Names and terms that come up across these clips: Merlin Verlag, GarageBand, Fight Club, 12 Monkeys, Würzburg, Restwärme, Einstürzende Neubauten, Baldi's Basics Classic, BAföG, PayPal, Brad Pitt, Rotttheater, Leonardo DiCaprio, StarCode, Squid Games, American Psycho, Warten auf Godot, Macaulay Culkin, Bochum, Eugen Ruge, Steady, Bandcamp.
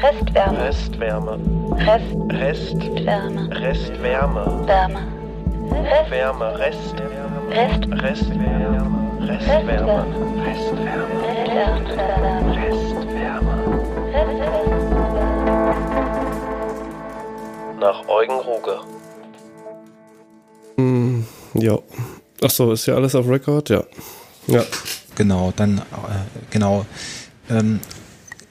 Restwärme. Restwärme. Restwärme. Restwärme. Wärme. Restwärme. Restwärme. Restwärme. Restwärme. Restwärme. Restwärme. Nach Eugen Ruge. Ja. Achso, ist ja alles auf Record? Ja. Ja. Genau, dann, genau.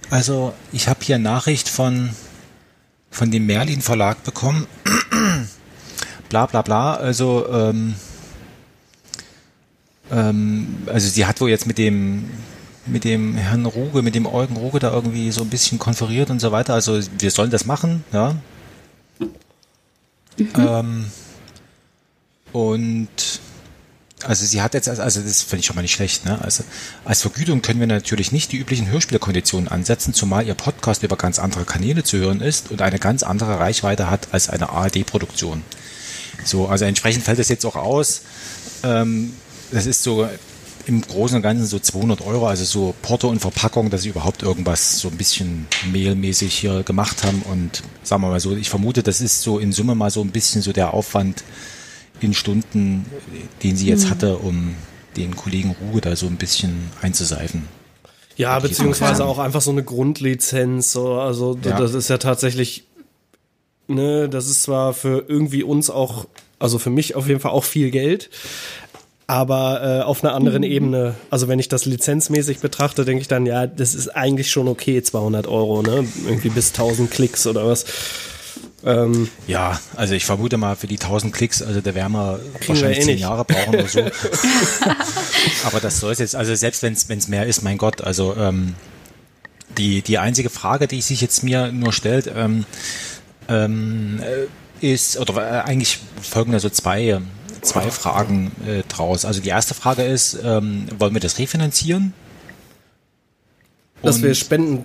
Also, ich habe hier Nachricht von dem Merlin Verlag bekommen. Bla bla bla. Also sie hat wohl jetzt mit dem Herrn Ruge, mit dem Eugen Ruge da irgendwie so ein bisschen konferiert und so weiter. Also wir sollen das machen, ja. Mhm. Und also sie hat jetzt, also das finde ich schon mal nicht schlecht, ne? Also als Vergütung können wir natürlich nicht die üblichen Hörspielerkonditionen ansetzen, zumal ihr Podcast über ganz andere Kanäle zu hören ist und eine ganz andere Reichweite hat als eine ARD-Produktion. So, also entsprechend fällt das jetzt auch aus. Das ist so im Großen und Ganzen so 200 €, also so Porto und Verpackung, dass sie überhaupt irgendwas so ein bisschen mehlmäßig hier gemacht haben. Und sagen wir mal so, ich vermute, das ist so in Summe mal so ein bisschen so der Aufwand in Stunden, den sie jetzt hatte, um den Kollegen Ruge da so ein bisschen einzuseifen. Ja, beziehungsweise auch einfach so eine Grundlizenz. Also ja. Das ist ja tatsächlich, ne, das ist zwar für irgendwie uns auch, also für mich auf jeden Fall auch viel Geld, aber auf einer anderen Ebene. Also wenn ich das lizenzmäßig betrachte, denke ich dann, ja, das ist eigentlich schon okay, 200 €, ne? Irgendwie bis 1000 Klicks oder was. Ja, also ich vermute mal, für die 1000 Klicks, also da werden wir wahrscheinlich 10 Jahre brauchen oder so. Aber das soll es jetzt, also selbst wenn es mehr ist, mein Gott, also die einzige Frage, die sich jetzt mir nur stellt, ist, oder eigentlich folgen da so zwei Fragen draus. Also die erste Frage ist, wollen wir das refinanzieren? Dass wir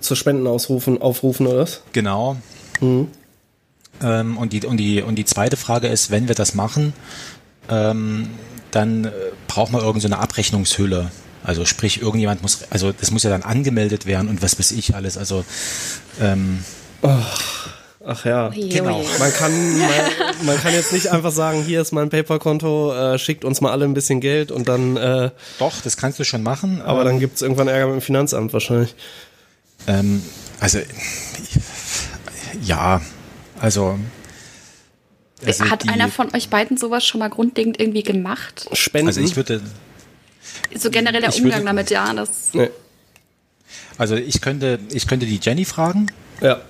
zu Spenden aufrufen, oder was? Genau. Mhm. Und die zweite Frage ist, wenn wir das machen, dann brauchen wir irgend so eine Abrechnungshülle. Also sprich, irgendjemand muss, also das muss ja dann angemeldet werden und was weiß ich alles. Also Ach ja, genau. Man kann jetzt nicht einfach sagen, hier ist mein PayPal-Konto, schickt uns mal alle ein bisschen Geld und dann... Doch, das kannst du schon machen. Aber dann gibt es irgendwann Ärger mit dem Finanzamt wahrscheinlich. Also, ja, also hat einer von euch beiden sowas schon mal grundlegend irgendwie gemacht? Spenden? Also ich würde... So generell der Umgang damit, ja. Das. Nee. Also ich könnte die Jenny fragen. Ja.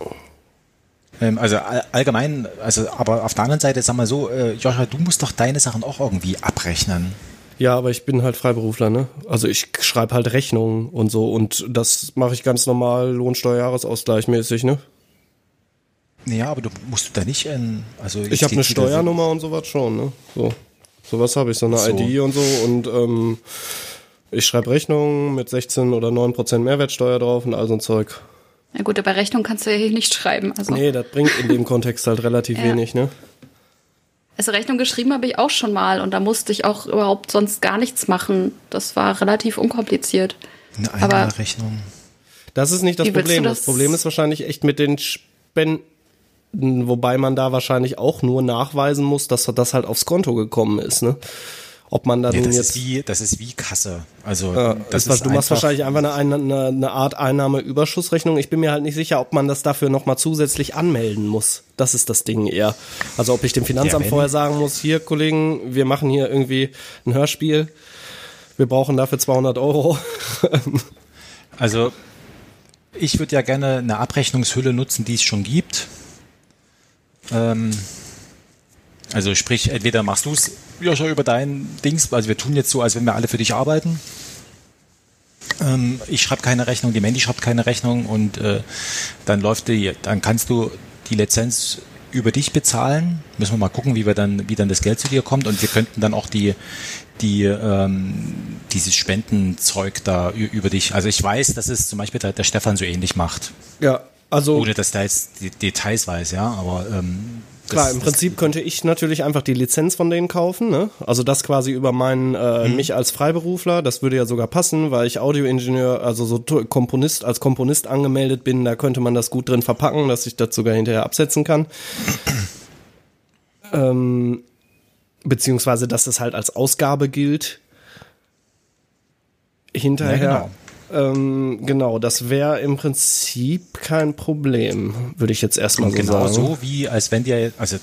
Also allgemein, also aber auf der anderen Seite, sag mal so, Joshua, du musst doch deine Sachen auch irgendwie abrechnen. Ja, aber ich bin halt Freiberufler, ne? Also ich schreibe halt Rechnungen und so und das mache ich ganz normal Lohnsteuerjahresausgleichmäßig, ne? Naja, aber du musst da nicht in... Also ich habe eine Steuernummer und sowas schon, ne? Sowas habe ich, so eine so. ID und so und ich schreibe Rechnungen mit 16 oder 9% Mehrwertsteuer drauf und all so ein Zeug. Na gut, aber Rechnung kannst du ja hier nicht schreiben. Also. Nee, das bringt in dem Kontext halt relativ wenig, ne? Also Rechnung geschrieben habe ich auch schon mal und da musste ich auch überhaupt sonst gar nichts machen. Das war relativ unkompliziert. Eine Rechnung. Das ist nicht das Problem. Das Problem ist wahrscheinlich echt mit den Spenden, wobei man da wahrscheinlich auch nur nachweisen muss, dass das halt aufs Konto gekommen ist, ne? Ob man dann das ist wie Kasse. Also ja, du machst wahrscheinlich einfach eine Art Einnahmeüberschussrechnung. Ich bin mir halt nicht sicher, ob man das dafür nochmal zusätzlich anmelden muss. Das ist das Ding eher. Also ob ich dem Finanzamt vorher sagen muss, hier Kollegen, wir machen hier irgendwie ein Hörspiel. Wir brauchen dafür 200 €. Also ich würde ja gerne eine Abrechnungshülle nutzen, die es schon gibt. Also sprich, entweder machst du es, Joshua, über dein Dings, also wir tun jetzt so, als wenn wir alle für dich arbeiten. Ich schreibe keine Rechnung, die Mandy schreibt keine Rechnung und dann kannst du die Lizenz über dich bezahlen. Müssen wir mal gucken, wie dann das Geld zu dir kommt und wir könnten dann auch dieses Spendenzeug da über dich. Also ich weiß, dass es zum Beispiel der Stefan so ähnlich macht. Ja, also ohne dass der jetzt Details weiß, ja, aber Klar, im Prinzip könnte ich natürlich einfach die Lizenz von denen kaufen, ne? Also das quasi über meinen, mich als Freiberufler, das würde ja sogar passen, weil ich Audioingenieur, also so Komponist, als Komponist angemeldet bin, da könnte man das gut drin verpacken, dass ich das sogar hinterher absetzen kann. Beziehungsweise, dass das halt als Ausgabe gilt. Hinterher. Ja, genau. Genau, das wäre im Prinzip kein Problem, würde ich jetzt erstmal so sagen. Genauso wie, als wenn dir, also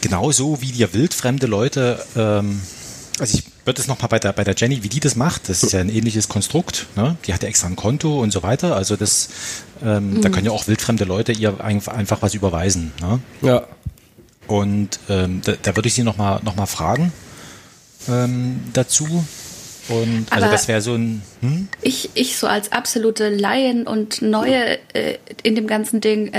genauso wie dir wildfremde Leute, also ich würde es nochmal bei der Jenny, wie die das macht, das ist ja ein ähnliches Konstrukt, ne? Die hat ja extra ein Konto und so weiter, also das, da können ja auch wildfremde Leute ihr einfach was überweisen, ne? Ja. Und da würde ich sie nochmal fragen dazu. Und also aber das wäre so ein. Ich so als absolute Laien und Neue in dem ganzen Ding,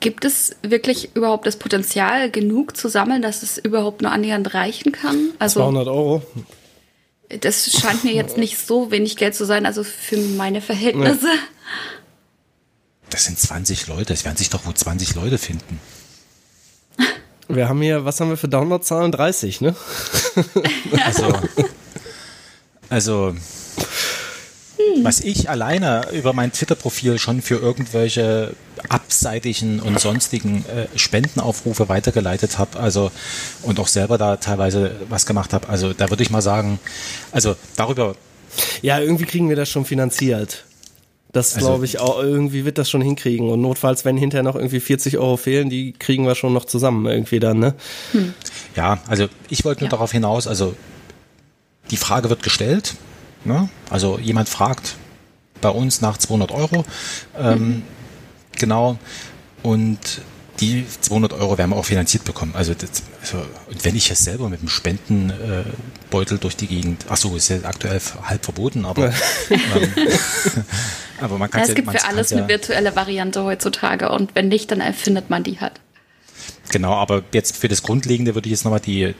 gibt es wirklich überhaupt das Potenzial genug zu sammeln, dass es überhaupt nur annähernd reichen kann? Also 200 Euro. Das scheint mir jetzt nicht so wenig Geld zu sein, also für meine Verhältnisse. Nee. Das sind 20 Leute, es werden sich doch wohl 20 Leute finden. Wir haben hier, was haben wir für Downloadzahlen? 30, ne? Also. Also, was ich alleine über mein Twitter-Profil schon für irgendwelche abseitigen und sonstigen Spendenaufrufe weitergeleitet habe, also und auch selber da teilweise was gemacht habe, also da würde ich mal sagen, also darüber. Ja, irgendwie kriegen wir das schon finanziert. Das also, glaube ich auch, irgendwie wird das schon hinkriegen und notfalls, wenn hinterher noch irgendwie 40 Euro fehlen, die kriegen wir schon noch zusammen irgendwie dann, ne? Hm. Ja, also ich wollte nur darauf hinaus, also die Frage wird gestellt, ne? Also jemand fragt bei uns nach 200 Euro, genau, und die 200 Euro werden wir auch finanziert bekommen. Also und wenn ich jetzt selber mit dem Spendenbeutel durch die Gegend, achso, ist ja aktuell halb verboten, aber, aber man kann es ja. Es gibt für alles eine virtuelle Variante heutzutage und wenn nicht, dann erfindet man die halt. Genau, aber jetzt für das Grundlegende würde ich jetzt nochmal die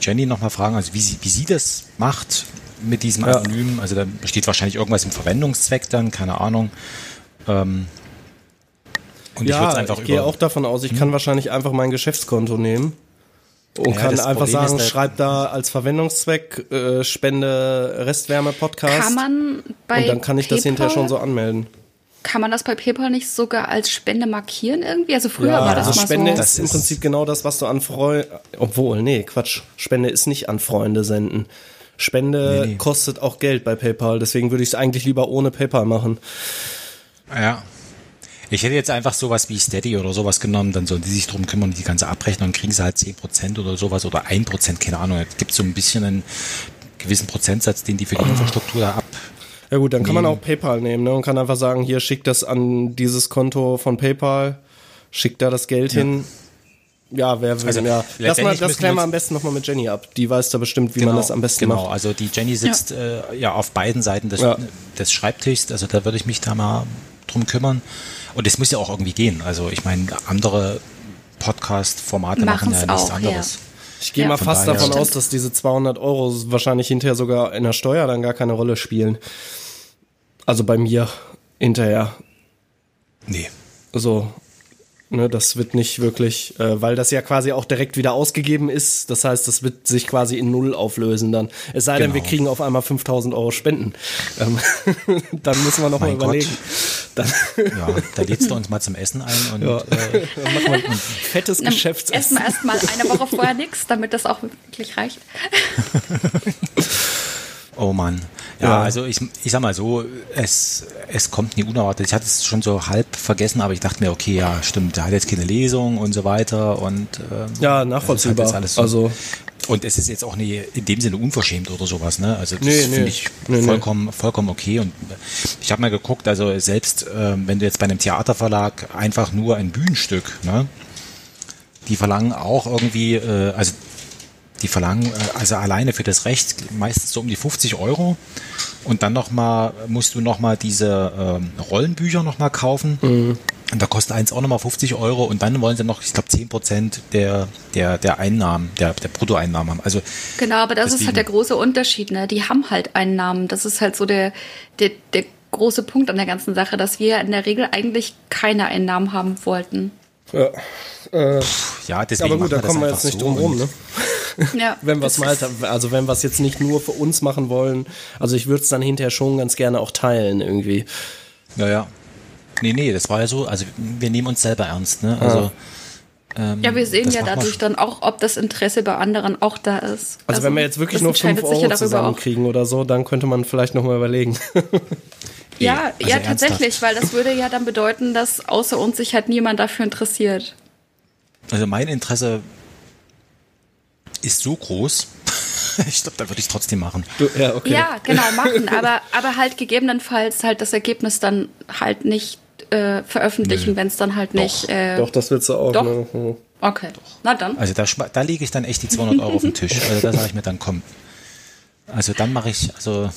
Jenny nochmal fragen, also wie sie das macht mit diesem Anonymen, also da besteht wahrscheinlich irgendwas im Verwendungszweck dann, keine Ahnung. Und ich gehe auch davon aus, ich kann wahrscheinlich einfach mein Geschäftskonto nehmen und kann einfach sagen, schreib da als Verwendungszweck Spende Restwärme Podcast kann man bei und dann kann ich PayPal das hinterher schon so anmelden. Kann man das bei PayPal nicht sogar als Spende markieren irgendwie? Also früher war das mal Spende so. Spende ist im Prinzip genau das, was du an Freunde... Obwohl, nee, Quatsch. Spende ist nicht an Freunde senden. Spende kostet auch Geld bei PayPal. Deswegen würde ich es eigentlich lieber ohne PayPal machen. Ja. Ich hätte jetzt einfach sowas wie Steady oder sowas genommen. Dann sollen die sich drum kümmern, die ganze Abrechnung. Kriegen sie halt 10% oder sowas oder 1%, keine Ahnung. Es gibt so ein bisschen einen gewissen Prozentsatz, den die für die Infrastruktur da ab... Ja gut, dann kann man auch PayPal nehmen, ne? Und kann einfach sagen, hier schickt das an dieses Konto von PayPal, schickt da das Geld hin. Ja, wer will mehr? Das klären wir am besten nochmal mit Jenny ab. Die weiß da bestimmt, wie man das am besten macht. Genau, also die Jenny sitzt auf beiden Seiten des Schreibtischs, also da würde ich mich da mal drum kümmern. Und es muss ja auch irgendwie gehen. Also ich meine, andere Podcast-Formate machen ja nichts anderes. Ja. Ich gehe mal fast davon aus, dass diese 200 Euro wahrscheinlich hinterher sogar in der Steuer dann gar keine Rolle spielen. Also bei mir hinterher. Nee. So, ne, das wird nicht wirklich, weil das ja quasi auch direkt wieder ausgegeben ist. Das heißt, das wird sich quasi in Null auflösen dann. Es sei denn, wir kriegen auf einmal 5.000 Euro Spenden. Dann müssen wir nochmal überlegen. Dann ja, da lädst du uns mal zum Essen ein und mach mal ein fettes Geschäftsessen. Erstmal eine Woche vorher nichts, damit das auch wirklich reicht. Oh Mann. Ja, also ich sag mal so, es kommt nie unerwartet. Ich hatte es schon so halb vergessen, aber ich dachte mir, okay, ja, stimmt, der hat jetzt keine Lesung und so weiter und nachvollziehbar. Halt alles so. Also und es ist jetzt auch nie in dem Sinne unverschämt oder sowas, ne? Also das finde ich vollkommen okay. Und ich habe mal geguckt, also selbst wenn du jetzt bei einem Theaterverlag einfach nur ein Bühnenstück, ne? Die verlangen auch irgendwie, alleine für das Recht meistens so um die 50 Euro und dann musst du nochmal diese Rollenbücher nochmal kaufen und da kostet eins auch nochmal 50 Euro und dann wollen sie noch, ich glaube, 10% der Einnahmen, der Bruttoeinnahmen haben. Also genau, aber das ist halt der große Unterschied, ne? Die haben halt Einnahmen, das ist halt so der große Punkt an der ganzen Sache, dass wir in der Regel eigentlich keine Einnahmen haben wollten. Ja, deswegen. Aber gut, da kommen wir jetzt nicht drum rum, ne? Ja. Wenn wir es mal, also wenn wir es jetzt nicht nur für uns machen wollen, also ich würde es dann hinterher schon ganz gerne auch teilen irgendwie. Ja. Nee, das war ja so, also wir nehmen uns selber ernst, ne? Also wir sehen ja dadurch dann auch, ob das Interesse bei anderen auch da ist. Also wenn wir jetzt wirklich nur 5 Euro zusammenkriegen oder so, dann könnte man vielleicht nochmal überlegen. Ja, tatsächlich, weil das würde ja dann bedeuten, dass außer uns sich halt niemand dafür interessiert. Also mein Interesse ist so groß, ich glaube, da würde ich es trotzdem machen. Machen, aber halt gegebenenfalls halt das Ergebnis dann halt nicht veröffentlichen, wenn es dann halt nicht... Doch, das willst du auch. Doch? Ne? Okay, doch. Na dann. Also da lege ich dann echt die 200 Euro auf den Tisch. Also da sage ich mir dann, komm. Also dann mache ich... also.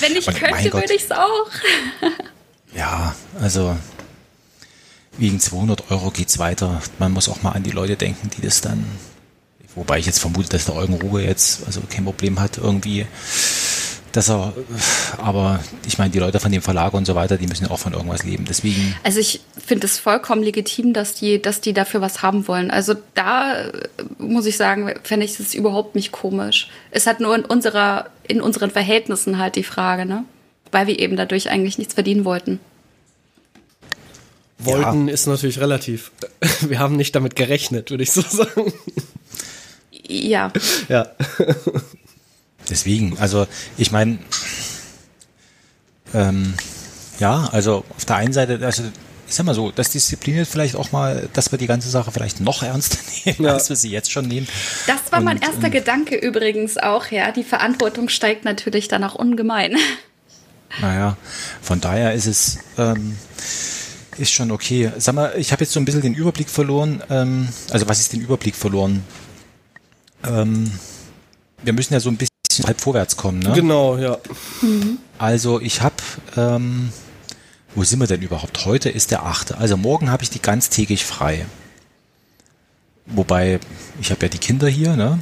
Wenn ich könnte, würde ich es auch. Ja, also wegen 200 Euro geht es weiter. Man muss auch mal an die Leute denken, die das dann... Wobei ich jetzt vermute, dass der Eugen Ruge jetzt also kein Problem hat irgendwie, dass er... Aber ich meine, die Leute von dem Verlag und so weiter, die müssen ja auch von irgendwas leben. Deswegen. Also ich finde es vollkommen legitim, dass die dafür was haben wollen. Also da muss ich sagen, fände ich das überhaupt nicht komisch. Es hat nur in unseren Verhältnissen halt die Frage, ne? Weil wir eben dadurch eigentlich nichts verdienen wollten. Wollten ist natürlich relativ. Wir haben nicht damit gerechnet, würde ich so sagen. Ja. Deswegen, also ich meine, also auf der einen Seite, also ich sag mal so, das diszipliniert vielleicht auch mal, dass wir die ganze Sache vielleicht noch ernster nehmen, als wir sie jetzt schon nehmen. Das war mein erster Gedanke übrigens auch, ja. Die Verantwortung steigt natürlich dann auch ungemein. Naja, von daher ist es ist schon okay. Sag mal, ich habe jetzt so ein bisschen den Überblick verloren. Also was ist den Überblick verloren? Wir müssen ja so ein bisschen halb vorwärts kommen, ne? Genau, ja. Mhm. Also ich habe, wo sind wir denn überhaupt? Heute ist der 8. Also morgen habe ich die ganztägig frei. Wobei, ich habe ja die Kinder hier, ne?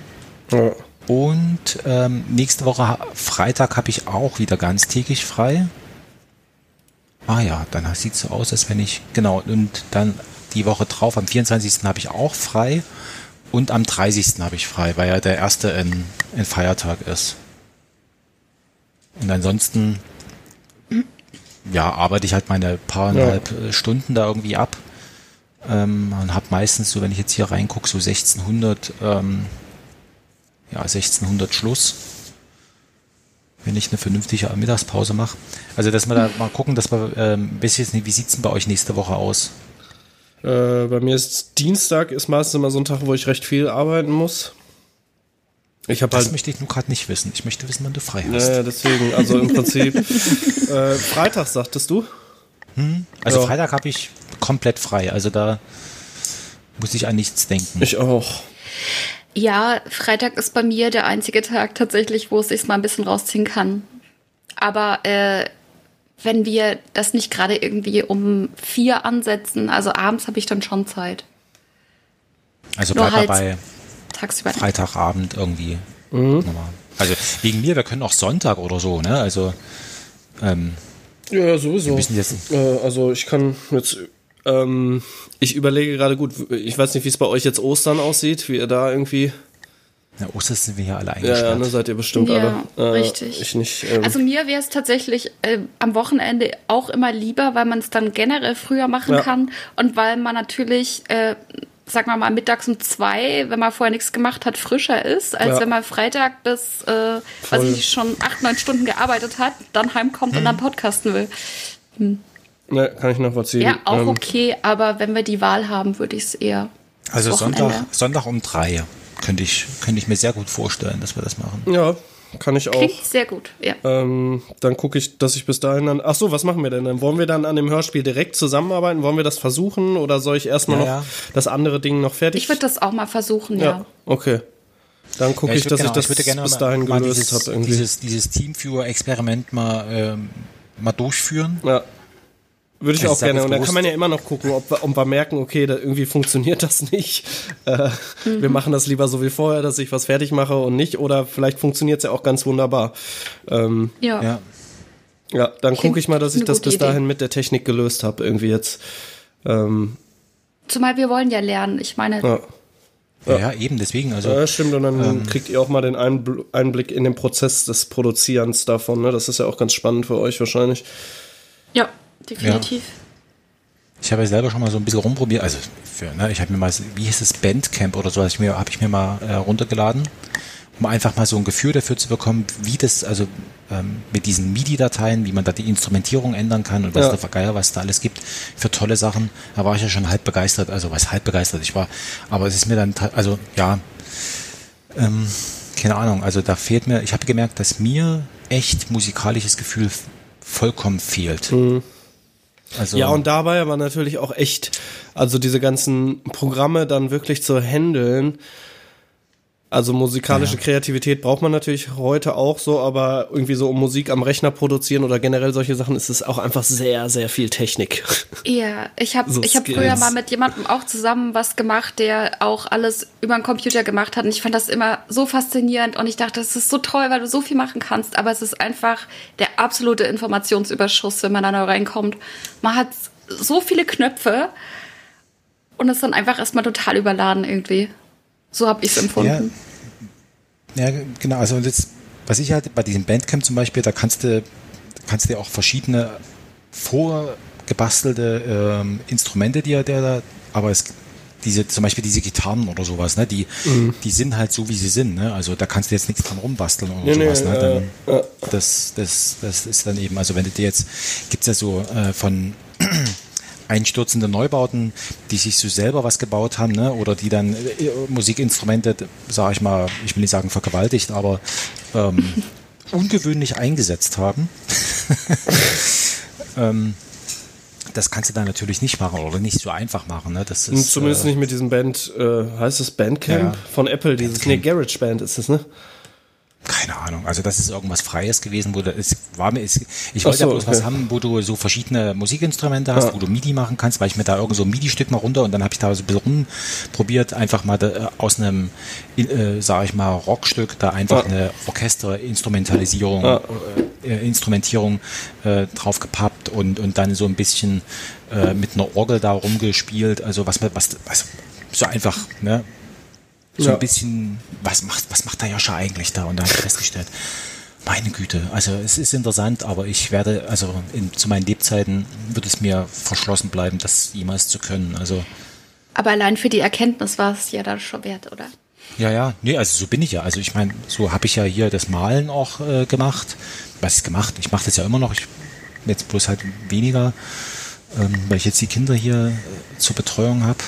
Ja. Und nächste Woche Freitag habe ich auch wieder ganztägig frei. Ah ja, dann sieht es so aus, als wenn ich... Genau, und dann die Woche drauf, am 24. habe ich auch frei. Und am 30. habe ich frei, weil ja der erste ein Feiertag ist. Und ansonsten arbeite ich halt meine paareinhalb Stunden da irgendwie ab. Und habe meistens so, wenn ich jetzt hier reingucke, so 1600 Schluss. Wenn ich eine vernünftige Mittagspause mache. Also, dass wir da mal gucken, dass wir wie sieht es denn bei euch nächste Woche aus? Bei mir ist Dienstag meistens immer so ein Tag, wo ich recht viel arbeiten muss. Das möchte ich nur gerade nicht wissen. Ich möchte wissen, wann du frei hast. Ja, deswegen. Also im Prinzip Freitag, sagtest du? Also Freitag habe ich komplett frei. Also da muss ich an nichts denken. Ich auch. Ja, Freitag ist bei mir der einzige Tag tatsächlich, wo es sich mal ein bisschen rausziehen kann. Aber wenn wir das nicht gerade irgendwie um 4 ansetzen, also abends habe ich dann schon Zeit. Also bleib halt dabei, tagsüber Freitagabend irgendwie. Mhm. Also wegen mir, wir können auch Sonntag oder so, ne? Also sowieso. Also ich kann jetzt, ich überlege gerade, gut, ich weiß nicht, wie es bei euch jetzt Ostern aussieht, wie ihr da irgendwie... Na, Ostern sind wir ja alle eingeschnappt. Ja, seid ihr bestimmt alle. Richtig. Ich nicht, also mir wäre es tatsächlich am Wochenende auch immer lieber, weil man es dann generell früher machen kann und weil man natürlich, sagen wir mal, mittags um 2, wenn man vorher nichts gemacht hat, frischer ist, als wenn man Freitag bis, schon 8-9 Stunden gearbeitet hat, dann heimkommt und dann podcasten will. Ne, kann ich nachvollziehen. Ja, auch okay, aber wenn wir die Wahl haben, würde ich es eher. Also Sonntag um 3. Könnte ich mir sehr gut vorstellen, dass wir das machen. Ja, kann ich auch. Klingt sehr gut, ja. Dann gucke ich, dass ich bis dahin dann... Ach so, was machen wir denn? Dann wollen wir dann an dem Hörspiel direkt zusammenarbeiten? Wollen wir das versuchen? Oder soll ich erstmal noch das andere Ding noch fertig... Ich würde das auch mal versuchen, ja. Okay. Dann gucke ich, dass ich das bis dahin gelöst habe. Dieses Teamviewer-Experiment mal durchführen. Ja. Würde ich auch gerne. Und da kann man ja immer noch gucken, ob wir merken, okay, da irgendwie funktioniert das nicht. Wir machen das lieber so wie vorher, dass ich was fertig mache und nicht. Oder vielleicht funktioniert es ja auch ganz wunderbar. Dann gucke ich mal, dass ich das bis dahin mit der Technik gelöst habe irgendwie jetzt. Zumal wir wollen ja lernen. Ich meine... Ja, eben, deswegen. Also, ja, stimmt. Und dann kriegt ihr auch mal den Einblick in den Prozess des Produzierens davon. Ne? Das ist ja auch ganz spannend für euch wahrscheinlich. Ja, definitiv. Ja. Ich habe ja selber schon mal so ein bisschen rumprobiert. Also, ich habe mir mal, wie hieß es, Bandcamp oder so, habe ich mir mal runtergeladen, um einfach mal so ein Gefühl dafür zu bekommen, wie das, also mit diesen MIDI-Dateien, wie man da die Instrumentierung ändern kann und was da geil, was da alles gibt für tolle Sachen. Da war ich ja schon halb begeistert, aber es ist mir dann, keine Ahnung, also da fehlt mir, ich habe gemerkt, dass mir echt musikalisches Gefühl vollkommen fehlt. Mhm. Also, ja, und dabei aber natürlich auch echt, also diese ganzen Programme dann wirklich zu handeln. Also musikalische Kreativität braucht man natürlich heute auch so, aber irgendwie so um Musik am Rechner produzieren oder generell solche Sachen ist es auch einfach sehr, sehr viel Technik. Ja, ich hab früher mal mit jemandem auch zusammen was gemacht, der auch alles über den Computer gemacht hat, und ich fand das immer so faszinierend und ich dachte, das ist so toll, weil du so viel machen kannst, aber es ist einfach der absolute Informationsüberschuss, wenn man da noch reinkommt. Man hat so viele Knöpfe und ist dann einfach erstmal total überladen irgendwie. So habe ich es empfunden. Ja, genau. Also jetzt, was ich halt bei diesem Bandcamp zum Beispiel, da kannst du auch verschiedene vorgebastelte Instrumente, zum Beispiel diese Gitarren oder sowas, ne, die sind halt so, wie sie sind. Ne? Also da kannst du jetzt nichts dran rumbasteln oder sowas. Ne? Das ist dann eben, also wenn du dir jetzt, gibt es ja so von Einstürzende Neubauten, die sich so selber was gebaut haben, ne? Oder die dann Musikinstrumente, sage ich mal, ich will nicht sagen vergewaltigt, aber ungewöhnlich eingesetzt haben. Das kannst du dann natürlich nicht machen oder nicht so einfach machen. Ne? Das ist, zumindest nicht mit diesem Band, heißt es Bandcamp? Ja. Von Apple, dieses, GarageBand ist das, ne? Keine Ahnung, also das ist irgendwas Freies gewesen, was haben, wo du so verschiedene Musikinstrumente hast, wo du MIDI machen kannst, weil ich mir da irgend so ein MIDI-Stück mal runter und dann habe ich da so ein bisschen rumprobiert, einfach mal aus einem, sage ich mal, Rockstück, da einfach eine Orchesterinstrumentalisierung, Instrumentierung draufgepappt und dann so ein bisschen mit einer Orgel da rumgespielt, also was so einfach, ne? So ein bisschen, was macht der Joscha eigentlich da? Und da habe ich festgestellt, meine Güte, also es ist interessant, aber ich werde, also zu meinen Lebzeiten wird es mir verschlossen bleiben, das jemals zu können. Also. Aber allein für die Erkenntnis war es ja dann schon wert, oder? Ja, nee, also so bin ich ja. Also ich meine, so habe ich ja hier das Malen auch gemacht. Ich mache das ja immer noch, jetzt bloß halt weniger, weil ich jetzt die Kinder hier zur Betreuung habe.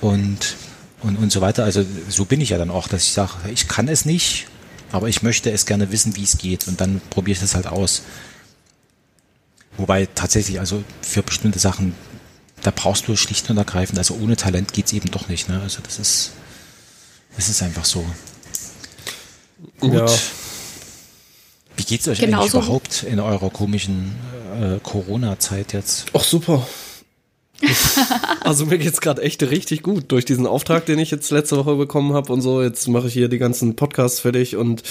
Und so weiter, also so bin ich ja dann auch, dass ich sage, ich kann es nicht, aber ich möchte es gerne wissen, wie es geht, und dann probiere ich das halt aus. Wobei tatsächlich, also für bestimmte Sachen, da brauchst du schlicht und ergreifend, also ohne Talent geht es eben doch nicht, ne? Also das ist einfach so. Gut. Ja. Wie geht's euch eigentlich überhaupt in eurer komischen Corona-Zeit jetzt? Ach, super. Also mir geht's gerade echt richtig gut durch diesen Auftrag, den ich jetzt letzte Woche bekommen habe und so. Jetzt mache ich hier die ganzen Podcasts für dich und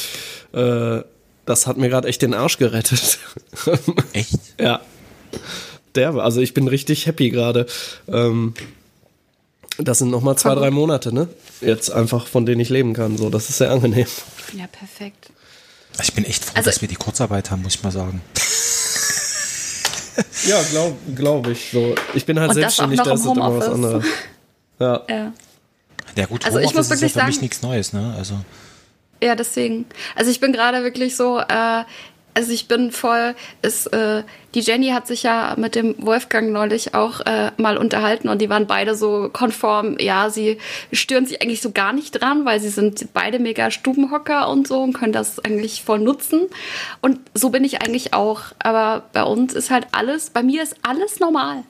das hat mir gerade echt den Arsch gerettet. Echt? Ja. Also ich bin richtig happy gerade. Das sind nochmal 2-3 Monate, ne? Jetzt einfach, von denen ich leben kann. So, das ist sehr angenehm. Ich bin ja perfekt. Ich bin echt froh, dass wir die Kurzarbeit haben, muss ich mal sagen. Ja, glaub ich. So. Ich bin halt und selbstständig, da ist immer was anderes. Ja gut, also ich muss wirklich sagen, für mich nichts Neues, ne? Also. Ja, deswegen. Also ich bin gerade wirklich so, die Jenny hat sich ja mit dem Wolfgang neulich auch mal unterhalten und die waren beide so konform, ja, sie stören sich eigentlich so gar nicht dran, weil sie sind beide mega Stubenhocker und so und können das eigentlich voll nutzen, und so bin ich eigentlich auch, aber bei mir ist alles normal.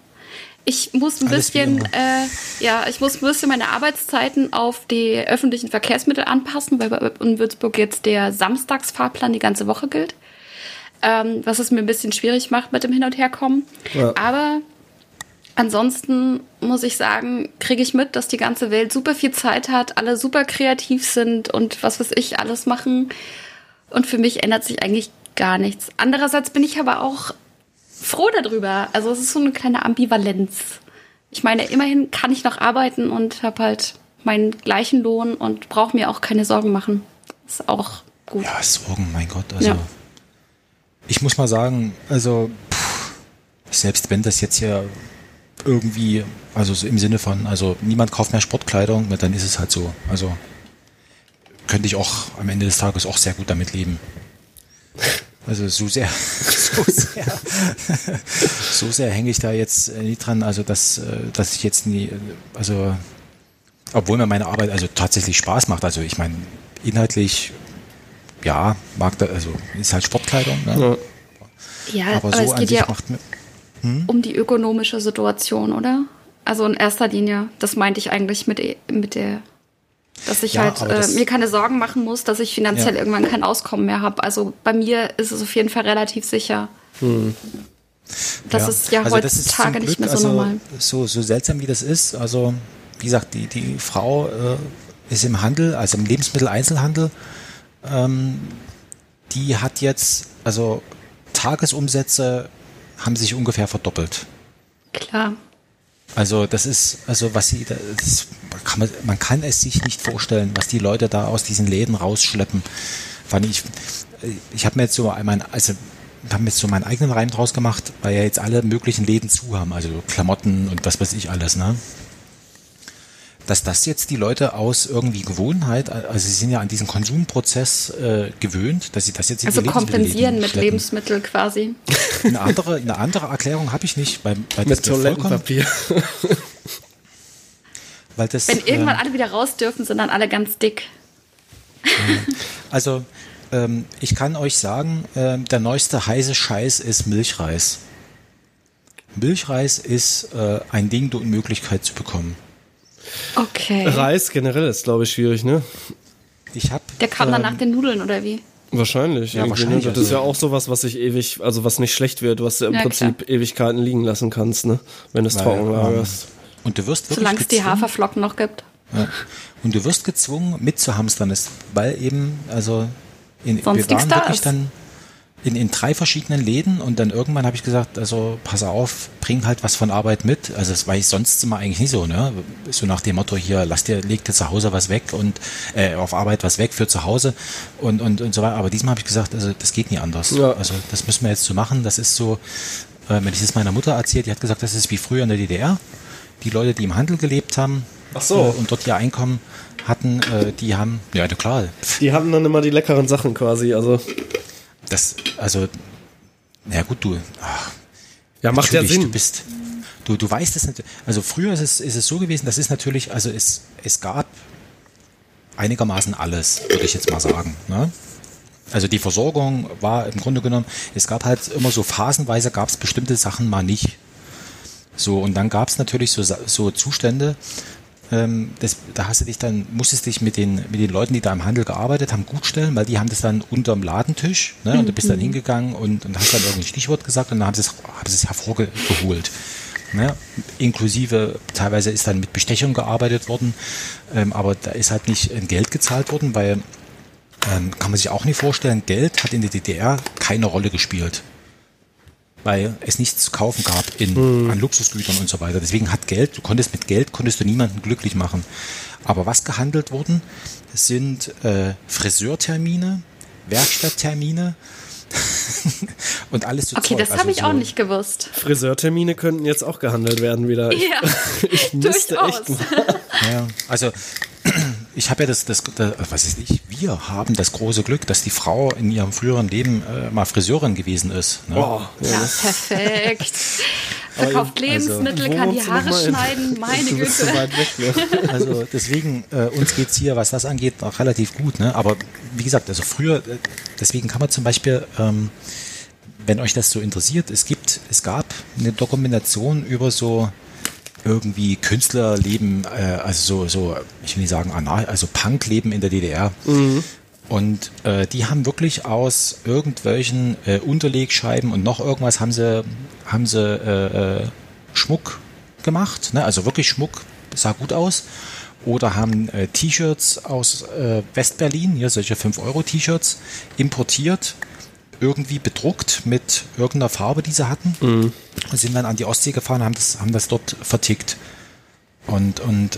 Ich muss ein bisschen meine Arbeitszeiten auf die öffentlichen Verkehrsmittel anpassen, weil in Würzburg jetzt der Samstagsfahrplan die ganze Woche gilt. Was es mir ein bisschen schwierig macht mit dem Hin- und Herkommen. Ja. Aber ansonsten muss ich sagen, kriege ich mit, dass die ganze Welt super viel Zeit hat, alle super kreativ sind und was weiß ich, alles machen. Und für mich ändert sich eigentlich gar nichts. Andererseits bin ich aber auch froh darüber. Also es ist so eine kleine Ambivalenz. Ich meine, immerhin kann ich noch arbeiten und habe halt meinen gleichen Lohn und brauche mir auch keine Sorgen machen. Ist auch gut. Ja, Sorgen, mein Gott. Also ja. Ich muss mal sagen, also selbst wenn das jetzt hier irgendwie, also so im Sinne von, also niemand kauft mehr Sportkleidung, dann ist es halt so. Also könnte ich auch am Ende des Tages auch sehr gut damit leben. Also so sehr hänge ich da jetzt nie dran, also dass ich jetzt nie, also obwohl mir meine Arbeit also tatsächlich Spaß macht, also ich meine inhaltlich, ja, mag da, also ist halt Sportkleidung, ne? Ja, aber so es geht ja um die ökonomische Situation, oder? Also in erster Linie, das meinte ich eigentlich mit der, dass ich mir keine Sorgen machen muss, dass ich finanziell irgendwann kein Auskommen mehr habe. Also bei mir ist es auf jeden Fall relativ sicher. Hm. Das ist ja also heutzutage nicht mehr so normal. So seltsam wie das ist, also wie gesagt, die Frau ist im Handel, also im Lebensmitteleinzelhandel, die hat jetzt, also Tagesumsätze haben sich ungefähr verdoppelt. Klar. Also das ist, also was sie, das kann man kann es sich nicht vorstellen, was die Leute da aus diesen Läden rausschleppen. Ich habe mir jetzt so meinen eigenen Reim draus gemacht, weil ja jetzt alle möglichen Läden zu haben, also Klamotten und was weiß ich alles, ne? Dass das jetzt die Leute aus irgendwie Gewohnheit, also sie sind ja an diesen Konsumprozess gewöhnt, dass sie das jetzt in die Lebensmittel kompensieren mit Lebensmitteln quasi. Eine andere Erklärung habe ich nicht. Weil mit Toilettenpapier. Weil das, wenn irgendwann alle wieder raus dürfen, sind dann alle ganz dick. Also ich kann euch sagen, der neueste heiße Scheiß ist Milchreis. Milchreis ist ein Ding der Unmöglichkeit zu bekommen. Okay. Reis generell ist, glaube ich, schwierig, ne? Der kam dann nach den Nudeln, oder wie? Wahrscheinlich. Ja, wahrscheinlich. Das ist ja auch sowas, was sich ewig, also was nicht schlecht wird, was du im Prinzip klar. Ewigkeiten liegen lassen kannst, ne? Wenn du es trocken lagerst. Und du wirst wirklich solange es die Haferflocken noch gibt. Ja. Und du wirst gezwungen, mitzuhamstern, weil eben, also wir waren wirklich dann in 3 verschiedenen Läden und dann irgendwann habe ich gesagt, also pass auf, bring halt was von Arbeit mit. Also das war ich sonst immer eigentlich nicht so, ne? So nach dem Motto hier, legt dir zu Hause was weg und auf Arbeit was weg für zu Hause und so weiter. Aber diesmal habe ich gesagt, also das geht nie anders. Ja. Also das müssen wir jetzt so machen. Das ist so, wenn ich das meiner Mutter erzählt, die hat gesagt, das ist wie früher in der DDR. Die Leute, die im Handel gelebt haben und dort ihr Einkommen hatten, die haben, ja klar. Die haben dann immer die leckeren Sachen quasi, also... macht ja Sinn. Du weißt es nicht. Also früher ist es so gewesen, das ist natürlich, also es gab einigermaßen alles, würde ich jetzt mal sagen, ne? Also die Versorgung war im Grunde genommen, es gab halt immer so phasenweise gab es bestimmte Sachen mal nicht. So, und dann gab es natürlich so Zustände, musstest dich mit den Leuten, die da im Handel gearbeitet haben, gut stellen, weil die haben das dann unterm Ladentisch, ne? Und du bist dann hingegangen und hast dann irgendein Stichwort gesagt und dann haben sie es hervorgeholt, ne? Inklusive, teilweise ist dann mit Bestechung gearbeitet worden, aber da ist halt nicht in Geld gezahlt worden, weil kann man sich auch nicht vorstellen, Geld hat in der DDR keine Rolle gespielt, weil es nichts zu kaufen gab an Luxusgütern und so weiter. Deswegen konntest du niemanden glücklich machen. Aber was gehandelt wurden, sind Friseurtermine, Werkstatttermine und alles so. Okay, das habe ich auch nicht gewusst. Friseurtermine könnten jetzt auch gehandelt werden wieder. Ja, ich müsste echt mal. Ja, also ich habe ja wir haben das große Glück, dass die Frau in ihrem früheren Leben mal Friseurin gewesen ist. Ne? Oh, ja, perfekt. Verkauft Lebensmittel, kann die Haare schneiden, meine Güte. So weit weg, ne? Also deswegen, uns geht es hier, was das angeht, auch relativ gut. Ne? Aber wie gesagt, also früher, deswegen kann man zum Beispiel, wenn euch das so interessiert, es gab eine Dokumentation über so irgendwie Künstlerleben, also so, ich will nicht sagen anarchisch, also Punkleben in der DDR. Mhm. Und die haben wirklich aus irgendwelchen Unterlegscheiben und noch irgendwas haben sie Schmuck gemacht, ne? Also wirklich Schmuck, sah gut aus. Oder haben T-Shirts aus Westberlin, ja, solche 5-Euro-T-Shirts, importiert, irgendwie bedruckt mit irgendeiner Farbe, die sie hatten, und sind dann an die Ostsee gefahren, haben das dort vertickt. Und an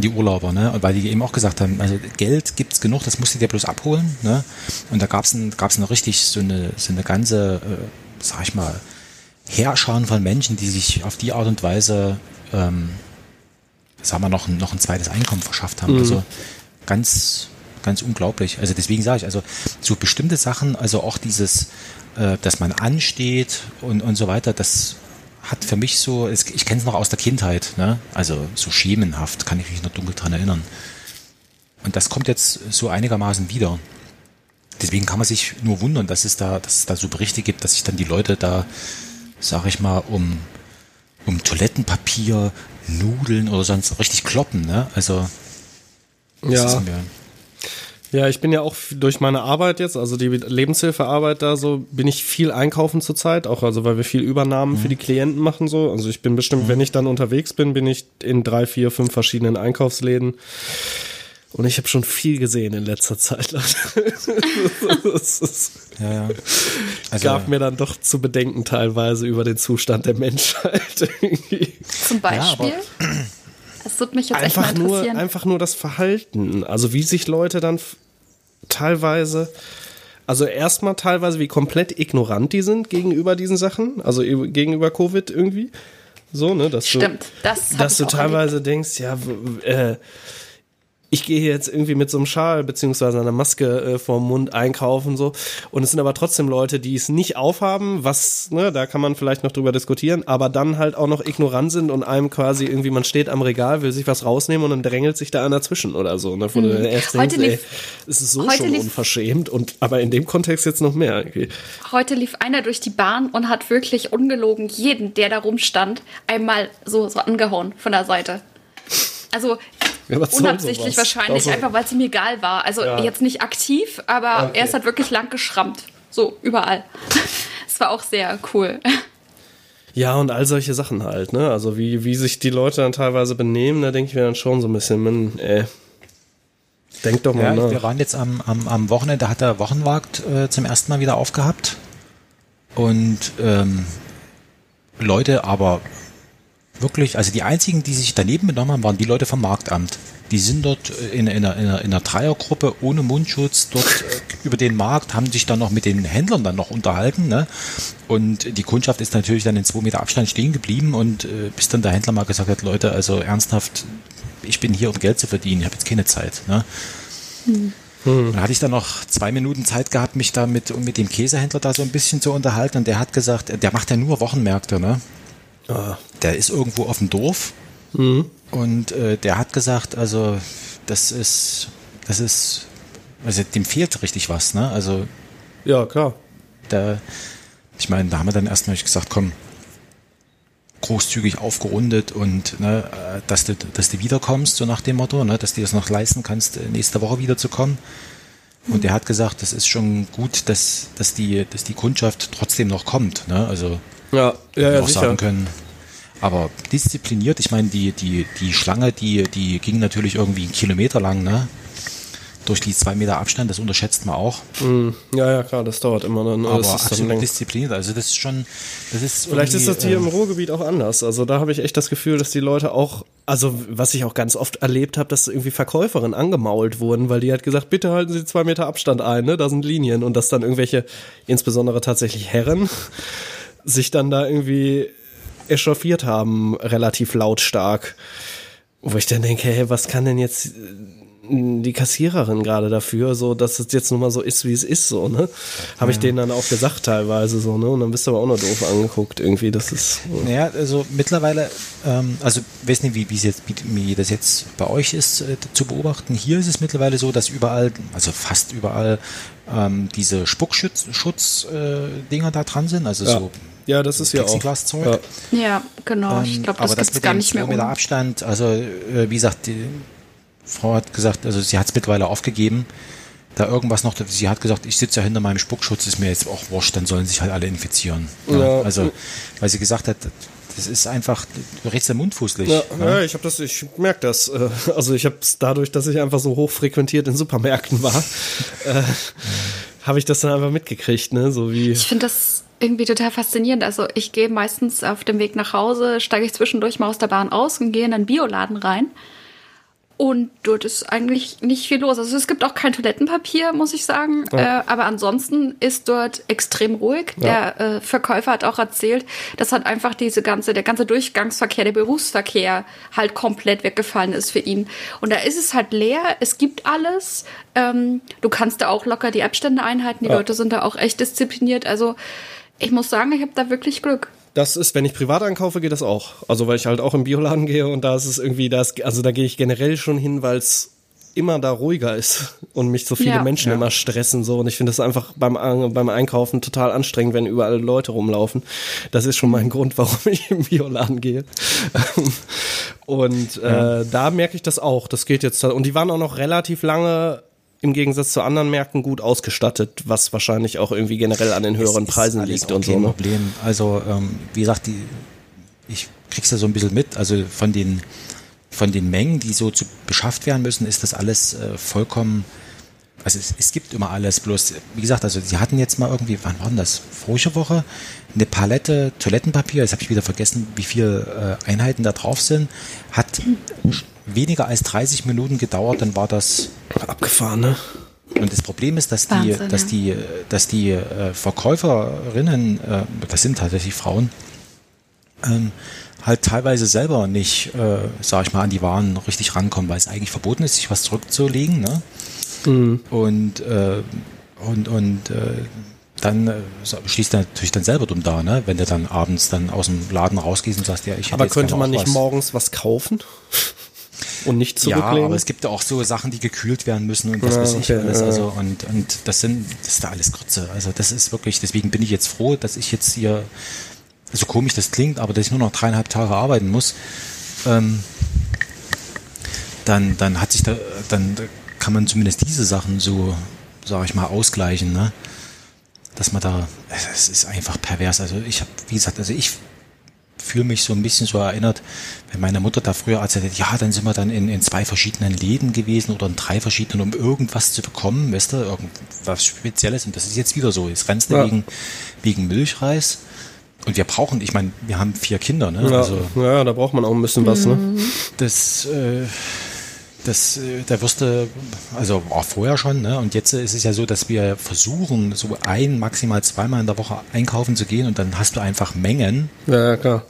die Urlauber, ne? Weil die eben auch gesagt haben, also Geld gibt's genug, das musst du dir bloß abholen, ne? Und da gab's eine richtig so eine ganze, sag ich mal, Heerscharen von Menschen, die sich auf die Art und Weise, sagen wir, noch ein zweites Einkommen verschafft haben. Mhm. Also ganz unglaublich. Also deswegen sage ich, also so bestimmte Sachen, also auch dieses, dass man ansteht und so weiter, das hat für mich so, ich kenne es noch aus der Kindheit, ne? Also so schemenhaft, kann ich mich noch dunkel dran erinnern. Und das kommt jetzt so einigermaßen wieder. Deswegen kann man sich nur wundern, dass es da so Berichte gibt, dass sich dann die Leute da, sag ich mal, um Toilettenpapier, Nudeln oder sonst richtig kloppen, ne? Also ja. Ja, ich bin ja auch durch meine Arbeit jetzt, also die Lebenshilfearbeit da so, bin ich viel einkaufen zurzeit, auch also weil wir viel Übernahmen für die Klienten machen so. Also ich bin bestimmt, wenn ich dann unterwegs bin, bin ich in 3, 4, 5 verschiedenen Einkaufsläden. Und ich habe schon viel gesehen in letzter Zeit. Ja. Also, gab mir dann doch zu bedenken teilweise über den Zustand der Menschheit. Zum Beispiel? Ja, das würde mich jetzt einfach echt mal interessieren. Einfach nur das Verhalten. Also wie sich Leute dann teilweise, also erstmal teilweise wie komplett ignorant die sind gegenüber diesen Sachen, also gegenüber Covid irgendwie. So, ne? Dass stimmt. Dass du teilweise erlebt. Denkst, ja, ich gehe jetzt irgendwie mit so einem Schal beziehungsweise einer Maske vorm Mund einkaufen so, und es sind aber trotzdem Leute, die es nicht aufhaben, was, ne, da kann man vielleicht noch drüber diskutieren, aber dann halt auch noch ignorant sind und einem quasi irgendwie, man steht am Regal, will sich was rausnehmen und dann drängelt sich da einer zwischen oder so. Ne, wo du erst denkst, ey, es ist so schon unverschämt, und aber in dem Kontext jetzt noch mehr irgendwie. Heute lief einer durch die Bahn und hat wirklich ungelogen jeden, der da rumstand, einmal so angehauen von der Seite. Also ja, unabsichtlich wahrscheinlich, also, einfach weil es ihm egal war. Also jetzt nicht aktiv, aber okay. Er ist halt wirklich lang geschrammt. So, überall. Es war auch sehr cool. Ja, und all solche Sachen halt, ne? Also wie sich die Leute dann teilweise benehmen, da denke ich mir dann schon so ein bisschen, man, denk doch mal. Ja, ne? Wir waren jetzt am Wochenende, hat der Wochenmarkt zum ersten Mal wieder aufgehabt. Und Leute aber wirklich, also die einzigen, die sich daneben benommen haben, waren die Leute vom Marktamt. Die sind dort in einer Dreiergruppe ohne Mundschutz dort über den Markt, haben sich dann noch mit den Händlern dann noch unterhalten, ne? Und die Kundschaft ist natürlich dann in 2 Meter Abstand stehen geblieben, und bis dann der Händler mal gesagt hat, Leute, also ernsthaft, ich bin hier, um Geld zu verdienen, ich habe jetzt keine Zeit, ne? Dann hatte ich dann noch 2 Minuten Zeit gehabt, mich da mit dem Käsehändler da so ein bisschen zu unterhalten, und der hat gesagt, der macht ja nur Wochenmärkte, ne? Der ist irgendwo auf dem Dorf, und der hat gesagt, also das ist, also dem fehlt richtig was, ne? Also ja, klar. Ich meine, da haben wir dann erstmal gesagt, komm, großzügig aufgerundet, und ne, dass du wiederkommst, so nach dem Motto, ne, dass du das noch leisten kannst, nächste Woche wiederzukommen. Und der hat gesagt, das ist schon gut, dass die Kundschaft trotzdem noch kommt, ne? Also Ja, auch sicher. Sagen können. Aber diszipliniert, ich meine, die Schlange, die ging natürlich irgendwie 1 Kilometer lang, ne? Durch die 2 Meter Abstand, das unterschätzt man auch. Ja, klar, das dauert immer dann. Aber das ist absolut dann diszipliniert, also das ist schon, das ist vielleicht ist das hier im Ruhrgebiet auch anders, also da habe ich echt das Gefühl, dass die Leute auch, also was ich auch ganz oft erlebt habe, dass irgendwie Verkäuferinnen angemault wurden, weil die hat gesagt, bitte halten Sie 2 Meter Abstand ein, ne? Da sind Linien, und dass dann irgendwelche, insbesondere tatsächlich Herren, sich dann da irgendwie echauffiert haben, relativ lautstark. Wo ich dann denke, hey, was kann denn jetzt die Kassiererin gerade dafür, so dass es jetzt nun mal so ist, wie es ist, so, ne? Habe ich denen dann auch gesagt teilweise so, ne? Und dann bist du aber auch noch doof angeguckt irgendwie, das ist... So. Naja, also mittlerweile, also ich weiß nicht, wie das jetzt bei euch ist, zu beobachten. Hier ist es mittlerweile so, dass überall, also fast überall, diese Spuckschutz-Dinger da dran sind, also so... Ja, das ist ja auch. Ja, genau. Ich glaube, das gibt's gar nicht mehr. Aber das mit dem 2 Meter Abstand, also wie gesagt, die Frau hat gesagt, also sie hat es mittlerweile aufgegeben, da irgendwas noch, sie hat gesagt, ich sitze ja hinter meinem Spuckschutz, ist mir jetzt auch wurscht, dann sollen sich halt alle infizieren. Ja. Also, weil sie gesagt hat, das ist einfach, du redest ja mundfußlich. Ja, ne? Ja, ich merke das. Also ich habe es dadurch, dass ich einfach so hochfrequentiert in Supermärkten war, habe ich das dann einfach mitgekriegt, ne? So wie. Ich finde das irgendwie total faszinierend. Also ich gehe meistens auf dem Weg nach Hause, steige ich zwischendurch mal aus der Bahn aus und gehe in einen Bioladen rein. Und dort ist eigentlich nicht viel los. Also es gibt auch kein Toilettenpapier, muss ich sagen. Ja. Aber ansonsten ist dort extrem ruhig. Ja. Der Verkäufer hat auch erzählt, das hat einfach der ganze Durchgangsverkehr, der Berufsverkehr halt komplett weggefallen ist für ihn. Und da ist es halt leer, es gibt alles. Du kannst da auch locker die Abstände einhalten. Die Leute sind da auch echt diszipliniert. Also ich muss sagen, ich habe da wirklich Glück. Das ist, wenn ich privat einkaufe, geht das auch. Also, weil ich halt auch im Bioladen gehe und da ist es irgendwie, also da gehe ich generell schon hin, weil es immer da ruhiger ist und mich so viele Menschen immer stressen so. Und ich finde das einfach beim Einkaufen total anstrengend, wenn überall Leute rumlaufen. Das ist schon mein Grund, warum ich im Bioladen gehe. Und da merke ich das auch. Das geht jetzt. Und die waren auch noch relativ lange im Gegensatz zu anderen Märkten gut ausgestattet, was wahrscheinlich auch irgendwie generell an den höheren Preisen liegt und so. Das ist kein Problem. Also, wie gesagt, ich krieg's ja so ein bisschen mit. Also von den Mengen, die so beschafft werden müssen, ist das alles vollkommen. Also es gibt immer alles, bloß, wie gesagt, also sie hatten jetzt mal irgendwie, wann war denn das? Vorige Woche eine Palette Toilettenpapier, jetzt habe ich wieder vergessen, wie viele Einheiten da drauf sind, hat weniger als 30 Minuten gedauert, dann war das abgefahren, ne? Und das Problem ist, dass Wahnsinn, dass die Verkäuferinnen, das sind tatsächlich Frauen, halt teilweise selber nicht, sag ich mal, an die Waren richtig rankommen, weil es eigentlich verboten ist, sich was zurückzulegen, ne? Mhm. Und dann schließt er natürlich dann selber dumm da, ne? Wenn du dann abends dann aus dem Laden rausgehst und sagst, ja, ich hätte aber jetzt könnte man nicht morgens was kaufen? Und nicht zurücklegen? Ja, aber es gibt ja auch so Sachen, die gekühlt werden müssen und was weiß ich alles. Also, und das ist da alles Grütze. Also das ist wirklich, deswegen bin ich jetzt froh, dass ich jetzt hier, so komisch das klingt, aber dass ich nur noch 3,5 Tage arbeiten muss, dann kann man zumindest diese Sachen so, sag ich mal, ausgleichen, ne? Dass man da, es ist einfach pervers. Also ich habe, wie gesagt, also ich fühle mich so ein bisschen so erinnert, wenn meine Mutter da früher erzählt hat, ja, dann sind wir dann in 2 verschiedenen Läden gewesen oder in 3 verschiedenen, um irgendwas zu bekommen, weißt du, irgendwas Spezielles. Und das ist jetzt wieder so. Jetzt rennst du wegen Milchreis. Und wir brauchen, ich meine, wir haben 4 Kinder, ne? Ja, also, ja, da braucht man auch ein bisschen was, ne? Das, da wirst du, also war vorher schon, ne? Und jetzt ist es ja so, dass wir versuchen, so maximal 2-mal in der Woche einkaufen zu gehen und dann hast du einfach Mengen. Ja, klar.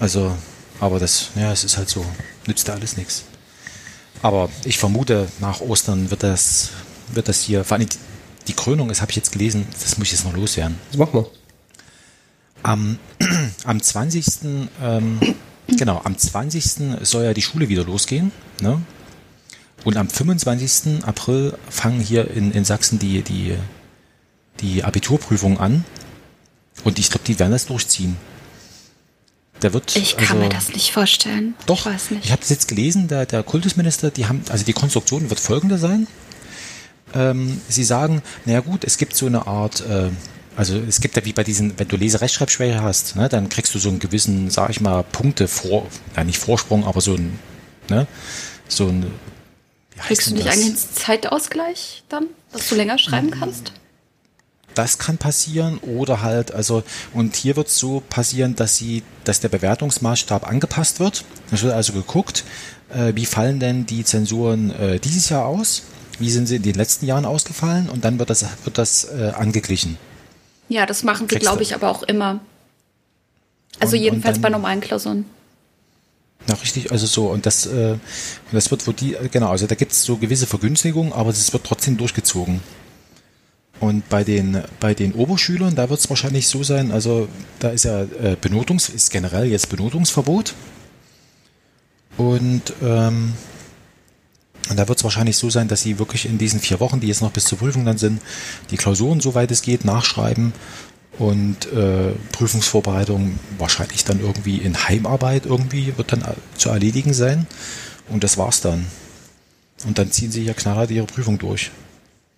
Also, aber das, ja, es ist halt so, nützt da alles nichts. Aber ich vermute, nach Ostern wird das hier, vor allem die Krönung, das habe ich jetzt gelesen, das muss ich jetzt noch loswerden. Das machen wir. Am 20. Genau, am 20. soll ja die Schule wieder losgehen, ne? Und am 25. April fangen hier in Sachsen die Abiturprüfungen an. Und ich glaube, die werden das durchziehen. Ich kann mir das nicht vorstellen. Doch, ich weiß nicht. Ich habe es jetzt gelesen, der Kultusminister, die Konstruktion wird folgende sein. Sie sagen, naja gut, es gibt so eine Art. Also es gibt ja wie bei diesen, wenn du Leserechtschreibschwäche hast, ne, dann kriegst du so einen gewissen, sag ich mal, nicht Vorsprung, aber so ein kriegst du nicht eigentlich einen Zeitausgleich dann, dass du länger schreiben kannst? Das kann passieren oder halt, also und hier wird es so passieren, dass der Bewertungsmaßstab angepasst wird. Es wird also geguckt, wie fallen denn die Zensuren dieses Jahr aus, wie sind sie in den letzten Jahren ausgefallen und dann wird das angeglichen. Ja, das machen sie, glaube ich, aber auch immer. Also jedenfalls bei normalen Klausuren. Na, richtig, also so. Und das wird also da gibt es so gewisse Vergünstigungen, aber es wird trotzdem durchgezogen. Und bei den Oberschülern, da wird es wahrscheinlich so sein, also da ist ja ist generell jetzt Benotungsverbot. Und da wird es wahrscheinlich so sein, dass sie wirklich in diesen 4 Wochen, die jetzt noch bis zur Prüfung dann sind, die Klausuren, soweit es geht, nachschreiben und Prüfungsvorbereitung wahrscheinlich dann irgendwie in Heimarbeit irgendwie wird dann zu erledigen sein. Und das war's dann. Und dann ziehen sie ja knallhart ihre Prüfung durch.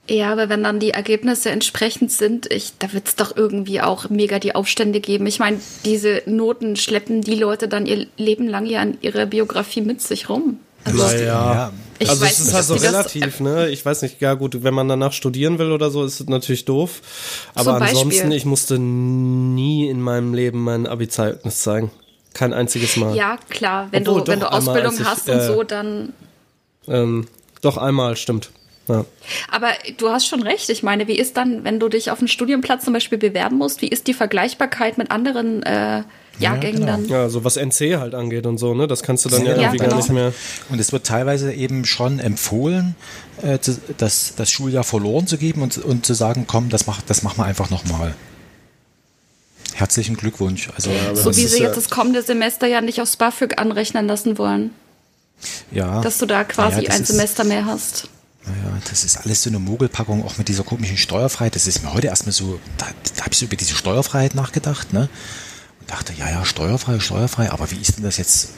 Ja, aber wenn dann die Ergebnisse entsprechend sind, da wird es doch irgendwie auch mega die Aufstände geben. Ich meine, diese Noten schleppen die Leute dann ihr Leben lang ja an ihrer Biografie mit sich rum. Also, naja, Ich also es ist halt so relativ, ne? Ich weiß nicht, ja gut, wenn man danach studieren will oder so, ist es natürlich doof. Aber ansonsten, ich musste nie in meinem Leben mein Abi-Zeugnis zeigen. Kein einziges Mal. Ja, klar, wenn du Ausbildung hast und so, dann... doch einmal, stimmt. Ja. Aber du hast schon recht. Ich meine, wie ist dann, wenn du dich auf einen Studienplatz zum Beispiel bewerben musst, wie ist die Vergleichbarkeit mit anderen Jahrgängen ja, genau. dann? Ja, so was NC halt angeht und so, ne? Das kannst du dann ja irgendwie genau. gar nicht mehr. Und es wird teilweise eben schon empfohlen, das Schuljahr verloren zu geben und zu sagen, komm, das machen wir einfach nochmal. Herzlichen Glückwunsch. Also, so wie sie jetzt das kommende Semester ja nicht aufs BAföG anrechnen lassen wollen. Ja. Dass du da quasi ein Semester mehr hast. Naja, das ist alles so eine Mogelpackung, auch mit dieser komischen Steuerfreiheit. Das ist mir heute erstmal so, da habe ich so über diese Steuerfreiheit nachgedacht, ne? Und dachte, ja, steuerfrei, aber wie ist denn das jetzt?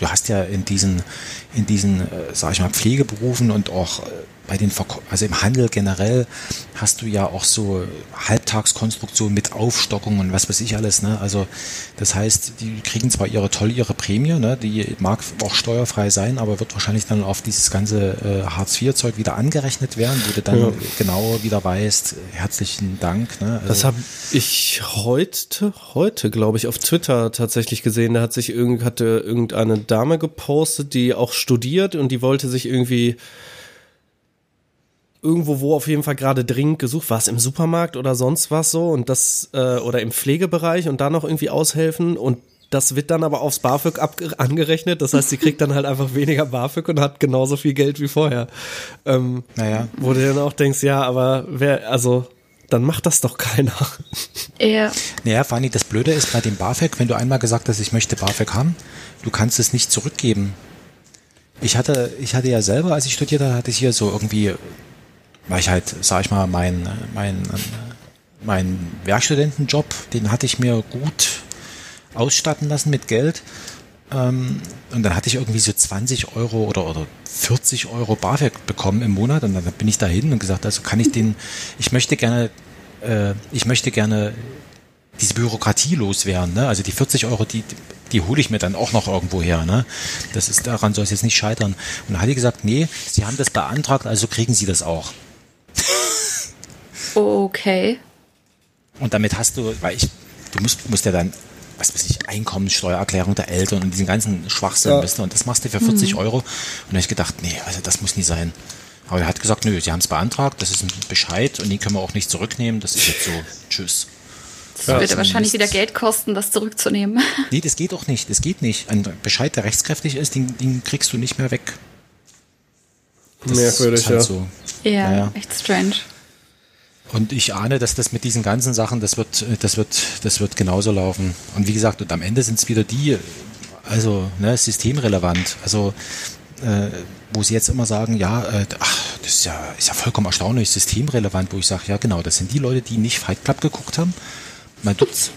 Du hast ja in diesen, sag ich mal, Pflegeberufen und auch bei den also im Handel generell hast du ja auch so Halbtagskonstruktionen mit Aufstockungen und was weiß ich alles, ne? Also das heißt, die kriegen zwar ihre Prämie, ne? Die mag auch steuerfrei sein, aber wird wahrscheinlich dann auf dieses ganze Hartz-IV-Zeug wieder angerechnet werden, wo du dann genau wieder weißt, herzlichen Dank, ne? Also das habe ich heute, glaube ich, auf Twitter tatsächlich gesehen, da hatte irgendeine Dame gepostet, die auch studiert und die wollte sich irgendwie irgendwo, wo auf jeden Fall gerade dringend gesucht war, es im Supermarkt oder sonst was so und das oder im Pflegebereich und da noch irgendwie aushelfen und das wird dann aber aufs BAföG angerechnet, das heißt, sie kriegt dann halt einfach weniger BAföG und hat genauso viel Geld wie vorher. Wo du dann auch denkst, ja, aber dann macht das doch keiner. Ja. Naja, Fanny, das Blöde ist bei dem BAföG, wenn du einmal gesagt hast, ich möchte BAföG haben, du kannst es nicht zurückgeben. Ich hatte ja selber, als ich studiert habe, hatte ich hier so irgendwie, weil ich halt, sag ich mal, mein Werkstudentenjob, den hatte ich mir gut ausstatten lassen mit Geld. Und dann hatte ich irgendwie so 20 Euro oder 40 Euro BAföG bekommen im Monat. Und dann bin ich da hin und gesagt, also kann ich ich möchte gerne diese Bürokratie loswerden, ne? Also die 40 Euro, die hole ich mir dann auch noch irgendwo her, ne? Das ist, daran soll es jetzt nicht scheitern. Und dann hat die gesagt, nee, sie haben das beantragt, also kriegen sie das auch. Okay. Und damit hast du, weil du musst ja dann, was weiß ich, Einkommensteuererklärung der Eltern und diesen ganzen Schwachsinn, ja. Weißt du, und das machst du für 40 Euro. Und da habe ich gedacht, nee, also das muss nie sein. Aber er hat gesagt, nö, sie haben es beantragt, das ist ein Bescheid und den können wir auch nicht zurücknehmen, das ist jetzt so, tschüss. Das würde wahrscheinlich wieder Geld kosten, das zurückzunehmen. Nee, das geht auch nicht. Das geht nicht. Ein Bescheid, der rechtskräftig ist, den kriegst du nicht mehr weg. Das merkwürdig, ist halt so. Ja, naja. Echt strange. Und ich ahne, dass das mit diesen ganzen Sachen, das wird genauso laufen. Und wie gesagt, und am Ende sind es wieder die, also ne, systemrelevant. Also wo sie jetzt immer sagen, ja, das ist ja vollkommen erstaunlich, systemrelevant, wo ich sage, ja genau, das sind die Leute, die nicht Fight Club geguckt haben. Mal dort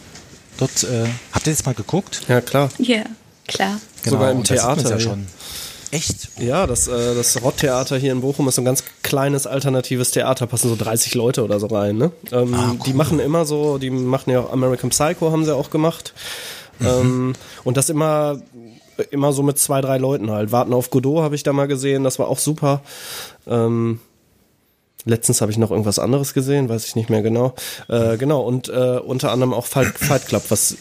habt ihr jetzt mal geguckt? Ja, klar. Ja, klar. Genau, sogar im Theater. Ja schon. Echt? Ja, das Rotttheater hier in Bochum ist so ein ganz kleines alternatives Theater, passen so 30 Leute oder so rein, ne? Cool. Die machen ja auch American Psycho, haben sie auch gemacht. Und das immer so mit 2-3 Leuten halt. Warten auf Godot habe ich da mal gesehen, das war auch super. Letztens habe ich noch irgendwas anderes gesehen, weiß ich nicht mehr genau. Und unter anderem auch Fight Club, was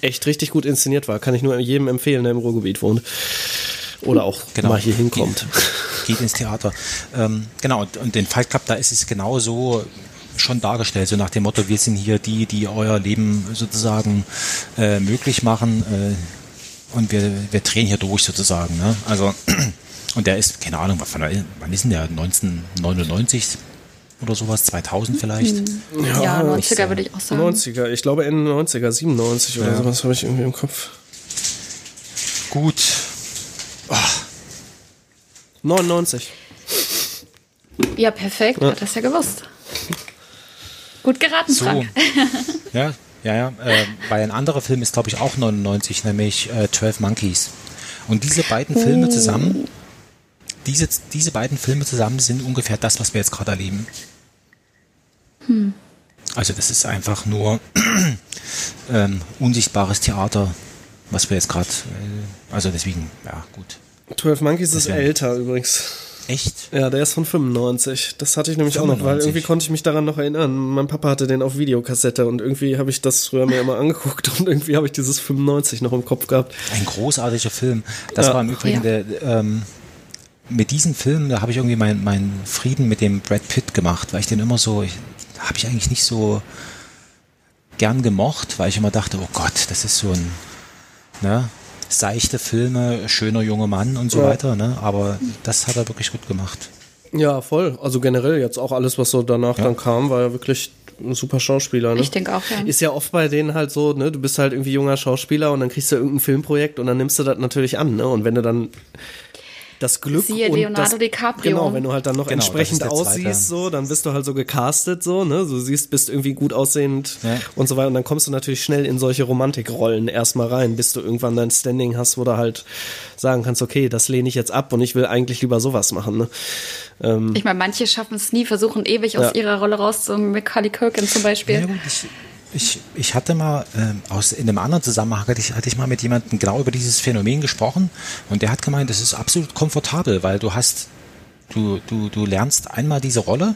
echt richtig gut inszeniert war. Kann ich nur jedem empfehlen, der im Ruhrgebiet wohnt. Oder auch mal hier hinkommt. Geht ins Theater. Und den Fight Club, da ist es genau so schon dargestellt, so nach dem Motto, wir sind hier die, die euer Leben sozusagen möglich machen und wir drehen hier durch sozusagen. Ne? Also... Und der ist, keine Ahnung, wann ist denn der? 1999 oder sowas? 2000 vielleicht? Ja 90er würde ich auch sagen. 90er, ich glaube Ende 90er, 97 oder sowas habe ich irgendwie im Kopf. Gut. Oh. 99. Ja, perfekt, hat das ja gewusst. Gut geraten, so. Frank. Ja. Weil ein anderer Film ist, glaube ich, auch 99, nämlich 12 Monkeys. Und diese beiden Filme zusammen sind ungefähr das, was wir jetzt gerade erleben. Also das ist einfach nur unsichtbares Theater, was wir jetzt gerade, also deswegen, ja gut. 12 Monkeys ist älter übrigens. Echt? Ja, der ist von 95. Das hatte ich nämlich 95. auch noch, weil irgendwie konnte ich mich daran noch erinnern. Mein Papa hatte den auf Videokassette und irgendwie habe ich das früher mir immer angeguckt und irgendwie habe ich dieses 95 noch im Kopf gehabt. Ein großartiger Film. Das war im Übrigen der... mit diesem Film, da habe ich irgendwie meinen Frieden mit dem Brad Pitt gemacht, weil ich den immer so, habe ich eigentlich nicht so gern gemocht, weil ich immer dachte, oh Gott, das ist so ein, ne, seichte Filme, schöner junger Mann und so weiter, ne? Aber das hat er wirklich gut gemacht. Ja, voll. Also generell jetzt auch alles, was so danach dann kam, war ja wirklich ein super Schauspieler. Ne? Ich denke auch, ja. Ist ja oft bei denen halt so, ne, du bist halt irgendwie junger Schauspieler und dann kriegst du irgendein Filmprojekt und dann nimmst du das natürlich an, ne? Und wenn du dann das Glück siehe und Leonardo DiCaprio. Genau, wenn du halt dann noch entsprechend aussiehst, so, dann bist du halt so gecastet, so, ne, du bist irgendwie gut aussehend und so weiter und dann kommst du natürlich schnell in solche Romantikrollen erstmal rein, bis du irgendwann dein Standing hast, wo du halt sagen kannst, okay, das lehne ich jetzt ab und ich will eigentlich lieber sowas machen, ne. Ich meine, manche schaffen es nie, versuchen ewig aus ihrer Rolle raus, so Macaulay Culkin zum Beispiel. Ja, ich hatte mal, in einem anderen Zusammenhang hatte ich mal mit jemandem genau über dieses Phänomen gesprochen und der hat gemeint, das ist absolut komfortabel, weil du lernst einmal diese Rolle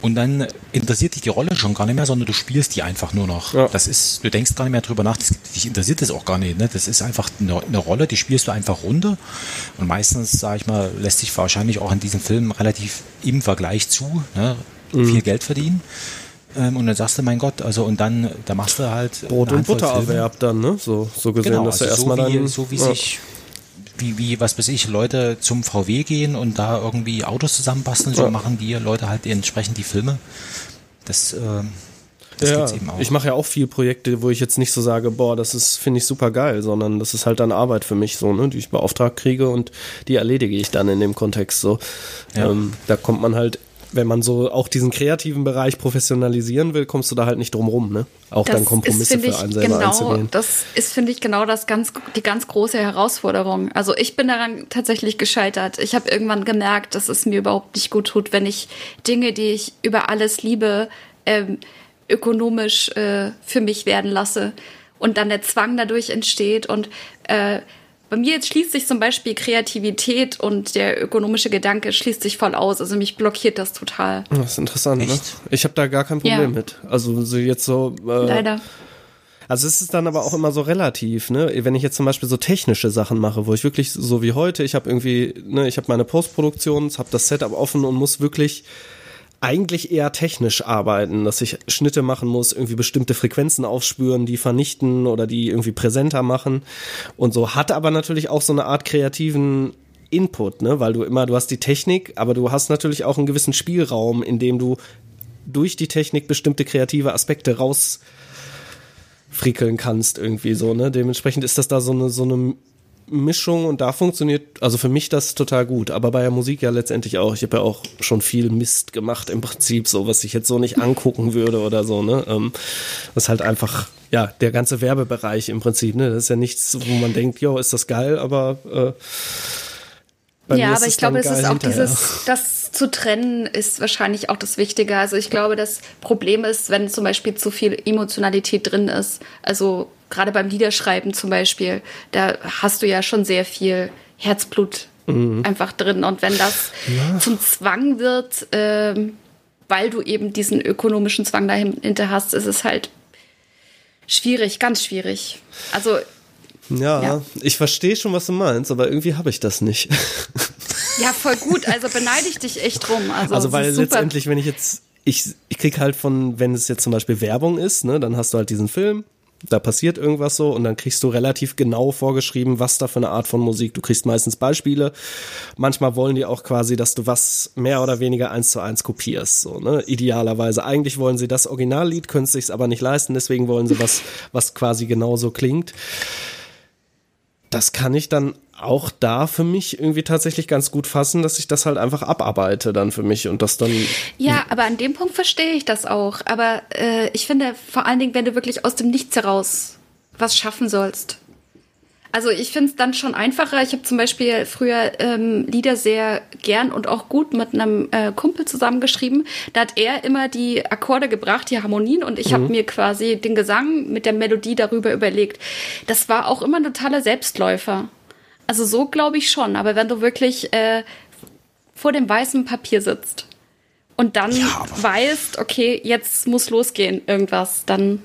und dann interessiert dich die Rolle schon gar nicht mehr, sondern du spielst die einfach nur noch. Ja. Das ist, du denkst gar nicht mehr drüber nach, dich interessiert das auch gar nicht, ne? Das ist einfach eine Rolle, die spielst du einfach runter und meistens, sage ich mal, lässt sich wahrscheinlich auch in diesem Film relativ im Vergleich zu, ne, viel Geld verdienen. Und dann sagst du, mein Gott, also und dann da machst du halt Brot- und Buttererwerb dann, ne? So gesehen, genau, dass also du erstmal so dann... So wie sich, wie was weiß ich, Leute zum VW gehen und da irgendwie Autos zusammenbasteln, so machen die Leute halt entsprechend die Filme. Das gibt's eben auch. Ich mache ja auch viele Projekte, wo ich jetzt nicht so sage, boah, das ist, finde ich super geil, sondern das ist halt dann Arbeit für mich so, ne, die ich beauftragt kriege und die erledige ich dann in dem Kontext so. Ja. Da kommt man halt, wenn man so auch diesen kreativen Bereich professionalisieren will, kommst du da halt nicht drum rum, ne? Auch das dann Kompromisse für einen selber einzugehen. Das ist, finde ich, genau die ganz große Herausforderung. Also ich bin daran tatsächlich gescheitert. Ich habe irgendwann gemerkt, dass es mir überhaupt nicht gut tut, wenn ich Dinge, die ich über alles liebe, ökonomisch für mich werden lasse und dann der Zwang dadurch entsteht und bei mir jetzt schließt sich zum Beispiel Kreativität und der ökonomische Gedanke schließt sich voll aus. Also mich blockiert das total. Das ist interessant, echt? Ne? Ich habe da gar kein Problem mit. Also so jetzt so... Leider. Also es ist dann aber auch immer so relativ, ne? Wenn ich jetzt zum Beispiel so technische Sachen mache, wo ich wirklich so wie heute, ich habe irgendwie, ne, ich habe meine Postproduktion, habe das Setup offen und muss wirklich... eigentlich eher technisch arbeiten, dass ich Schnitte machen muss, irgendwie bestimmte Frequenzen aufspüren, die vernichten oder die irgendwie präsenter machen und so, hat aber natürlich auch so eine Art kreativen Input, ne, weil du hast die Technik, aber du hast natürlich auch einen gewissen Spielraum, in dem du durch die Technik bestimmte kreative Aspekte rausfrickeln kannst irgendwie so, ne, dementsprechend ist das da so eine Mischung und da funktioniert, also für mich das total gut, aber bei der Musik ja letztendlich auch, ich habe ja auch schon viel Mist gemacht im Prinzip, so was ich jetzt so nicht angucken würde oder so, ne, das ist halt einfach, ja, der ganze Werbebereich im Prinzip, ne, das ist ja nichts, wo man denkt, jo, ist das geil, aber bei mir ist aber ich glaube, es ist auch hinterher. Dieses, das zu trennen ist wahrscheinlich auch das Wichtige, also ich glaube, das Problem ist, wenn zum Beispiel zu viel Emotionalität drin ist, also gerade beim Liederschreiben zum Beispiel, da hast du ja schon sehr viel Herzblut einfach drin. Und wenn das zum Zwang wird, weil du eben diesen ökonomischen Zwang dahinter hast, ist es halt schwierig, ganz schwierig. Also ich verstehe schon, was du meinst, aber irgendwie habe ich das nicht. Ja, voll gut. Also beneide ich dich echt drum. Also weil letztendlich, wenn ich kriege halt von, wenn es jetzt zum Beispiel Werbung ist, ne, dann hast du halt diesen Film. Da passiert irgendwas so und dann kriegst du relativ genau vorgeschrieben, was da für eine Art von Musik. Du kriegst meistens Beispiele. Manchmal wollen die auch quasi, dass du was mehr oder weniger 1:1 kopierst. So, ne? Idealerweise. Eigentlich wollen sie das Originallied, können es sich aber nicht leisten. Deswegen wollen sie was quasi genauso klingt. Das kann ich dann auch da für mich irgendwie tatsächlich ganz gut fassen, dass ich das halt einfach abarbeite dann für mich und das dann... Ja, aber an dem Punkt verstehe ich das auch. Aber ich finde vor allen Dingen, wenn du wirklich aus dem Nichts heraus was schaffen sollst. Also ich finde es dann schon einfacher. Ich habe zum Beispiel früher Lieder sehr gern und auch gut mit einem Kumpel zusammengeschrieben. Da hat er immer die Akkorde gebracht, die Harmonien. Und ich habe mir quasi den Gesang mit der Melodie darüber überlegt. Das war auch immer ein totaler Selbstläufer. Also so glaube ich schon. Aber wenn du wirklich vor dem weißen Papier sitzt und dann weißt, okay, jetzt muss losgehen irgendwas, dann...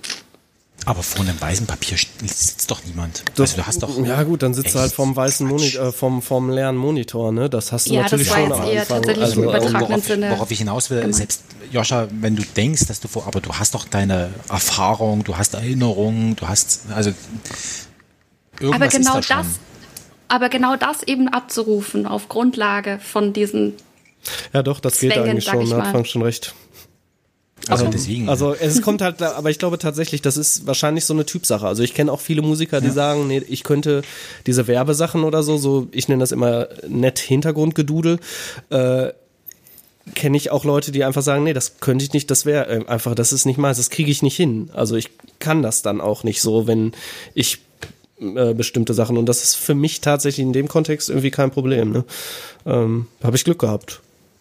Aber vor einem weißen Papier sitzt doch niemand. Das, also du hast doch... Ja gut, dann sitzt du halt vorm weißen Monitor, vom leeren Monitor, ne? Das hast du ja, natürlich schon am Anfang. Ja, das war jetzt eher tatsächlich im übertragenen Sinne. Worauf ich hinaus will, selbst, Joscha, wenn du denkst, dass du aber du hast doch deine Erfahrung, du hast Erinnerungen, du hast, also irgendwas ist da schon. Aber genau das eben abzurufen, auf Grundlage von diesen Ja doch, das Zwängen, geht eigentlich schon, da hat Frank schon recht. Also, deswegen. Also es kommt halt, aber ich glaube tatsächlich, das ist wahrscheinlich so eine Typsache. Also ich kenne auch viele Musiker, die sagen, nee, ich könnte diese Werbesachen oder so, ich nenne das immer nett Hintergrundgedudel, kenne ich auch Leute, die einfach sagen, nee, das könnte ich nicht, das wäre einfach, das ist nicht meins, das kriege ich nicht hin. Also ich kann das dann auch nicht so, wenn ich bestimmte Sachen, und das ist für mich tatsächlich in dem Kontext irgendwie kein Problem. Ne? Habe ich Glück gehabt,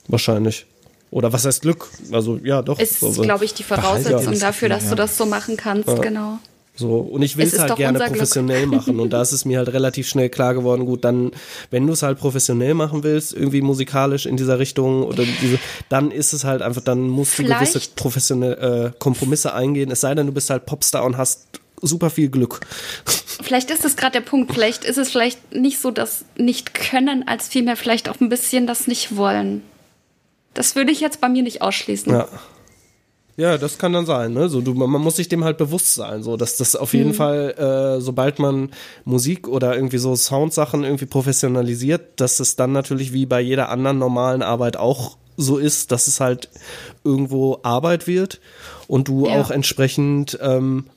wahrscheinlich. Oder was heißt Glück? Also ja, doch. Ist, glaube ich, die Voraussetzung dafür, dass du das so machen kannst, genau. So, und ich will es halt gerne professionell machen. Und da ist es mir halt relativ schnell klar geworden, gut, dann, wenn du es halt professionell machen willst, irgendwie musikalisch in dieser Richtung, oder diese, dann ist es halt einfach, dann musst du gewisse professionelle Kompromisse eingehen. Es sei denn, du bist halt Popstar und hast super viel Glück. Vielleicht ist das gerade der Punkt. Vielleicht ist es vielleicht nicht so, das Nicht-Können, als vielmehr vielleicht auch ein bisschen das Nicht-Wollen. Das würde ich jetzt bei mir nicht ausschließen. Ja, das kann dann sein. Ne? So, man muss sich dem halt bewusst sein, so, dass das auf jeden Fall, sobald man Musik oder irgendwie so Soundsachen irgendwie professionalisiert, dass es dann natürlich wie bei jeder anderen normalen Arbeit auch so ist, dass es halt irgendwo Arbeit wird und du auch entsprechend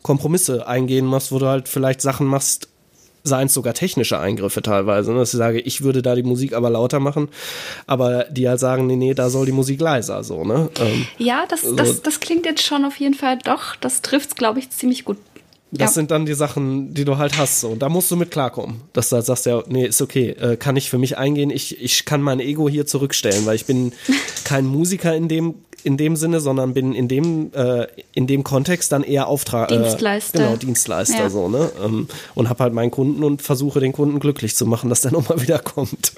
Kompromisse eingehen machst, wo du halt vielleicht Sachen machst, seien es sogar technische Eingriffe teilweise, dass ich sage, ich würde da die Musik aber lauter machen, aber die halt sagen, nee, da soll die Musik leiser, so, ne? Das klingt jetzt schon auf jeden Fall doch, das trifft's, glaube ich, ziemlich gut. Das sind dann die Sachen, die du halt hast, so, und da musst du mit klarkommen, dass du halt sagst, ja, nee, ist okay, kann ich für mich eingehen, ich kann mein Ego hier zurückstellen, weil ich bin kein Musiker in dem Sinne, sondern bin in dem Kontext dann eher Dienstleister. Genau, Dienstleister, so, ne? Und hab halt meinen Kunden und versuche den Kunden glücklich zu machen, dass der nochmal wieder kommt.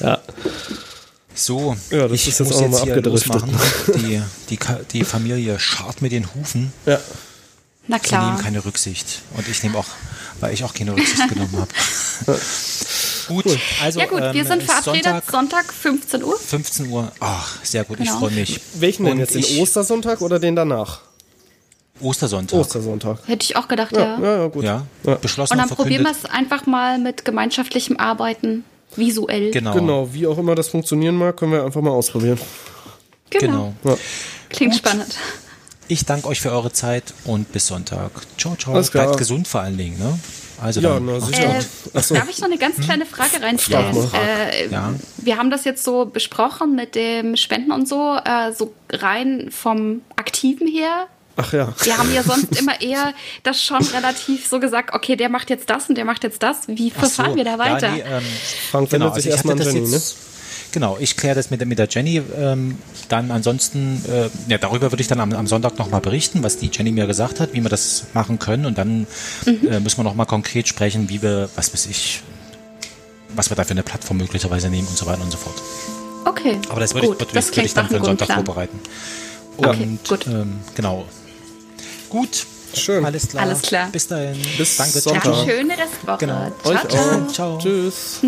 Ja. So, ja, das ist jetzt auch nochmal abgedriftet. Die Familie scharrt mit den Hufen. Ja. Na klar. Sie nehmen keine Rücksicht. Und ich nehme auch, weil ich auch keine Rücksicht genommen habe. Gut, also wir sind verabredet, Sonntag 15 Uhr. 15 Uhr, ach, sehr gut, genau. Ich freue mich. Welchen denn jetzt, den Ostersonntag oder den danach? Ostersonntag. Hätte ich auch gedacht, ja gut. Ja. Beschlossen und dann probieren wir es einfach mal mit gemeinschaftlichem Arbeiten, visuell. Genau, wie auch immer das funktionieren mag, können wir einfach mal ausprobieren. Genau. Ja. Klingt spannend. Ich danke euch für eure Zeit und bis Sonntag. Ciao. Bleibt gesund vor allen Dingen, ne? Also dann. Darf ich noch eine ganz kleine Frage reinstellen? Wir haben das jetzt so besprochen mit dem Spenden und so, so rein vom Aktiven her. Ach ja. Wir haben ja sonst immer eher das schon relativ so gesagt, okay, der macht jetzt das und der macht jetzt das. Wie verfahren wir da weiter? Frank wendet sich erstmal an Jenny, ne? Genau, ich kläre das mit der Jenny. Dann ansonsten, darüber würde ich dann am Sonntag nochmal berichten, was die Jenny mir gesagt hat, wie wir das machen können. Und dann müssen wir nochmal konkret sprechen, wie wir, was wir da für eine Plattform möglicherweise nehmen und so weiter und so fort. Okay. Aber das würde ich dann für den Sonntag vorbereiten. Und okay, gut. Genau. Gut. Schön. Alles klar. Bis dahin. Bis Sonntag. Schöne Restwoche. Genau. Ciao. Tschüss.